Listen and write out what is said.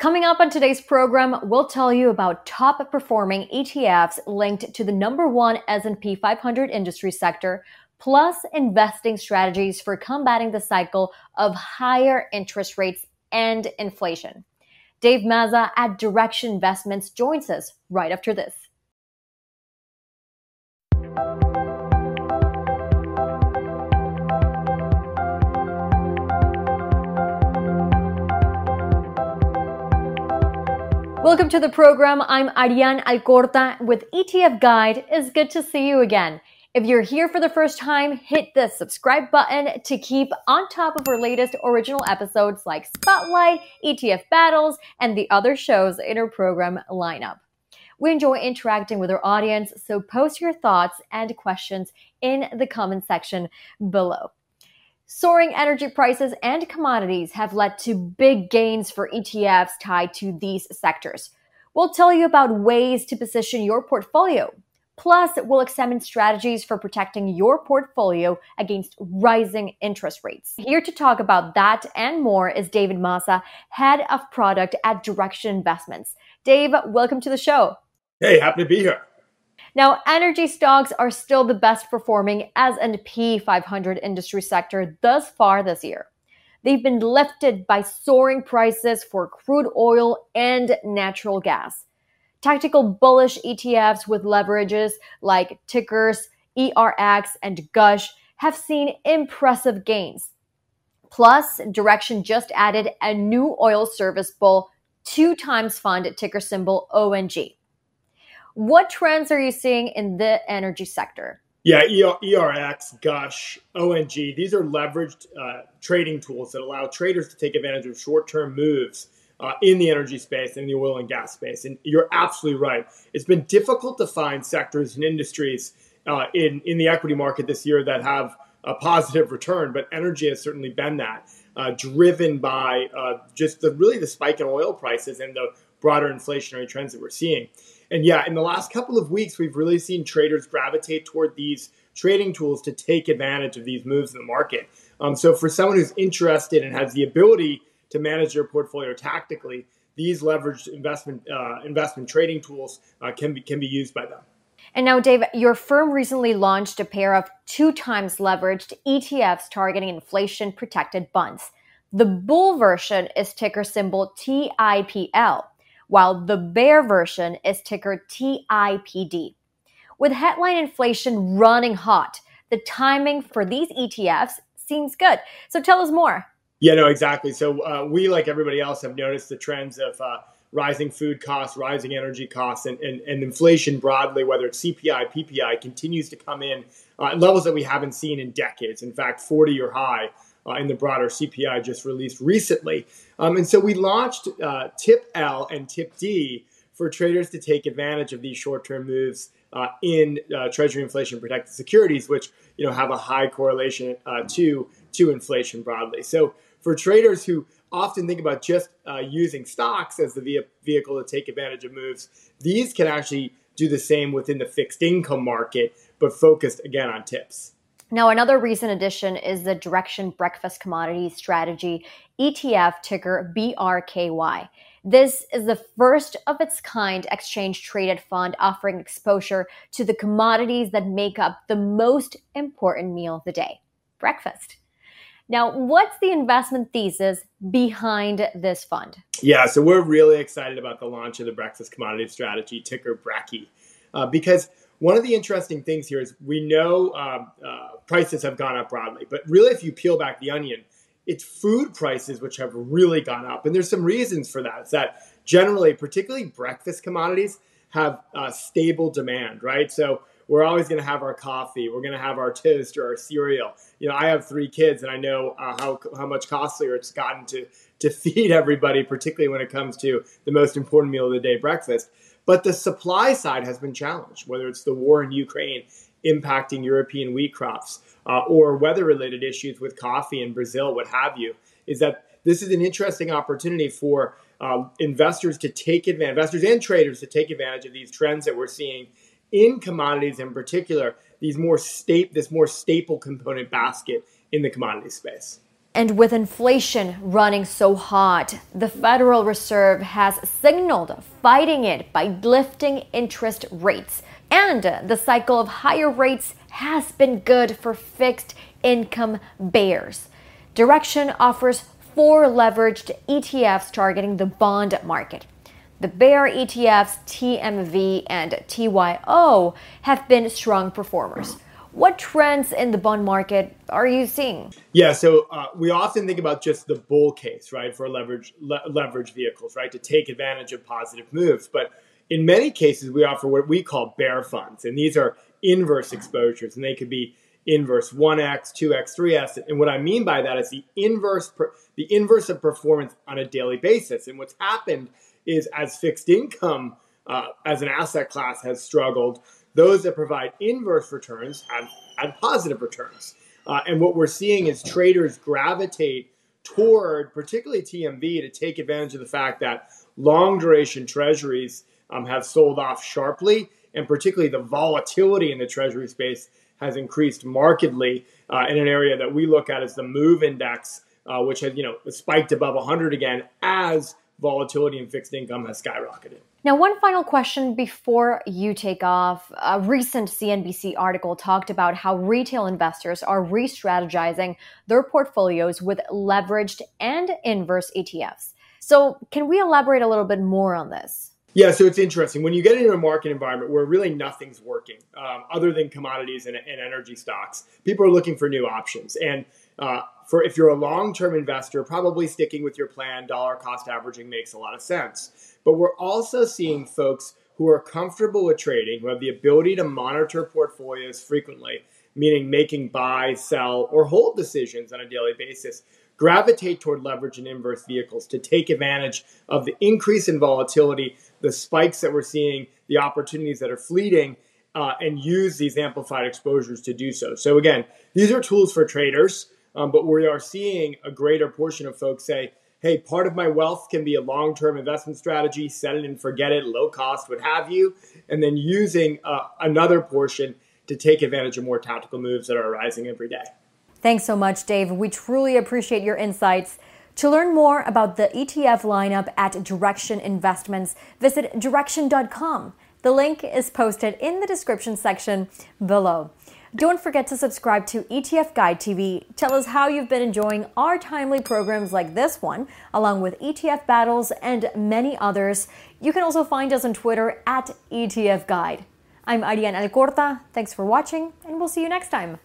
Coming up on today's program, we'll tell you about top-performing ETFs linked to the #1 S&P 500 industry sector, plus investing strategies for combating the cycle of higher interest rates and inflation. Dave Mazza at Direxion Investments joins us right after this. Welcome to the program. I'm Ariane Alcorta with ETF Guide. It's good to see you again. If you're here for the first time, hit the subscribe button to keep on top of our latest original episodes like Spotlight, ETF Battles, and the other shows in our program lineup. We enjoy interacting with our audience, so post your thoughts and questions in the comment section below. Soaring energy prices and commodities have led to big gains for ETFs tied to these sectors. We'll tell you about ways to position your portfolio. Plus, we'll examine strategies for protecting your portfolio against rising interest rates. Here to talk about that and more is Dave Mazza, Head of Product at Direxion Investments. Dave, welcome to the show. Hey, happy to be here. Now, energy stocks are still the best performing S&P 500 industry sector thus far this year. They've been lifted by soaring prices for crude oil and natural gas. Tactical bullish ETFs with leverages like tickers, ERX, and GUSH have seen impressive gains. Plus, Direxion just added a new oil service bull, 2x fund at ticker symbol ONG. What trends are you seeing in the energy sector? Yeah, ERX, GUSH, ONG, these are leveraged trading tools that allow traders to take advantage of short-term moves in the energy space and the oil and gas space. And you're absolutely right. It's been difficult to find sectors and industries in the equity market this year that have a positive return, but energy has certainly been that, driven by just really the spike in oil prices and the broader inflationary trends that we're seeing. And yeah, in the last couple of weeks, we've really seen traders gravitate toward these trading tools to take advantage of these moves in the market. So for someone who's interested and has the ability to manage their portfolio tactically, these leveraged investment trading tools can be used by them. And now, Dave, your firm recently launched a pair of 2x leveraged ETFs targeting inflation-protected bonds. The bull version is ticker symbol TIPL, while the bear version is ticker TIPD. With headline inflation running hot, the timing for these ETFs seems good. So tell us more. Yeah, no, exactly. So we, like everybody else, have noticed the trends of rising food costs, rising energy costs, and inflation broadly, whether it's CPI, PPI, continues to come in at levels that we haven't seen in decades. In fact, 40-year high. In the broader CPI just released recently. And so we launched TIPL and TIPD for traders to take advantage of these short-term moves in Treasury inflation-protected securities, which have a high correlation to inflation broadly. So for traders who often think about just using stocks as the vehicle to take advantage of moves, these can actually do the same within the fixed income market, but focused, again, on TIPS. Now, another recent addition is the Direxion Breakfast Commodities Strategy ETF ticker BRKY. This is the first of its kind exchange-traded fund offering exposure to the commodities that make up the most important meal of the day, breakfast. Now, what's the investment thesis behind this fund? Yeah, so we're really excited about the launch of the Breakfast Commodities Strategy ticker BRKY because one of the interesting things here is we know prices have gone up broadly, but really if you peel back the onion, it's food prices which have really gone up. And there's some reasons for that. It's that generally, particularly breakfast commodities, have stable demand, right? So we're always going to have our coffee. We're going to have our toast or our cereal. I have 3 kids and I know how much costlier it's gotten to feed everybody, particularly when it comes to the most important meal of the day, breakfast. But the supply side has been challenged, whether it's the war in Ukraine impacting European wheat crops or weather-related issues with coffee in Brazil, what have you, is that this is an interesting opportunity for investors and traders to take advantage of these trends that we're seeing in commodities, in particular, this more staple component basket in the commodity space. And with inflation running so hot, the Federal Reserve has signaled fighting it by lifting interest rates. And the cycle of higher rates has been good for fixed income bears. Direxion offers 4 leveraged ETFs targeting the bond market. The bear ETFs TMV and TYO have been strong performers. What trends in the bond market are you seeing? Yeah, so we often think about just the bull case, right, for leverage vehicles, right, to take advantage of positive moves. But in many cases, we offer what we call bear funds, and these are inverse exposures, and they could be inverse 1x, 2x, 3x. And what I mean by that is the inverse of performance on a daily basis. And what's happened is as fixed income as an asset class has struggled, those that provide inverse returns have positive returns. And what we're seeing is traders gravitate toward, particularly TMV, to take advantage of the fact that long duration treasuries have sold off sharply, and particularly the volatility in the treasury space has increased markedly in an area that we look at as the Move index, which has spiked above 100 again as volatility in fixed income has skyrocketed. Now, one final question before you take off. A recent CNBC article talked about how retail investors are re-strategizing their portfolios with leveraged and inverse ETFs. So can we elaborate a little bit more on this? Yeah, so it's interesting. When you get into a market environment where really nothing's working other than commodities and energy stocks, people are looking for new options. And if you're a long-term investor, probably sticking with your plan, dollar cost averaging makes a lot of sense. But we're also seeing folks who are comfortable with trading, who have the ability to monitor portfolios frequently, meaning making buy, sell, or hold decisions on a daily basis, gravitate toward leverage and inverse vehicles to take advantage of the increase in volatility, the spikes that we're seeing, the opportunities that are fleeting, and use these amplified exposures to do so. So again, these are tools for traders, but we are seeing a greater portion of folks say, hey, part of my wealth can be a long-term investment strategy, set it and forget it, low cost, what have you, and then using another portion to take advantage of more tactical moves that are arising every day. Thanks so much, Dave. We truly appreciate your insights. To learn more about the ETF lineup at Direxion Investments, visit direxion.com. The link is posted in the description section below. Don't forget to subscribe to ETF Guide TV. Tell us how you've been enjoying our timely programs like this one, along with ETF battles and many others. You can also find us on Twitter at ETF Guide. I'm Ariane Alcorta. Thanks for watching, and we'll see you next time.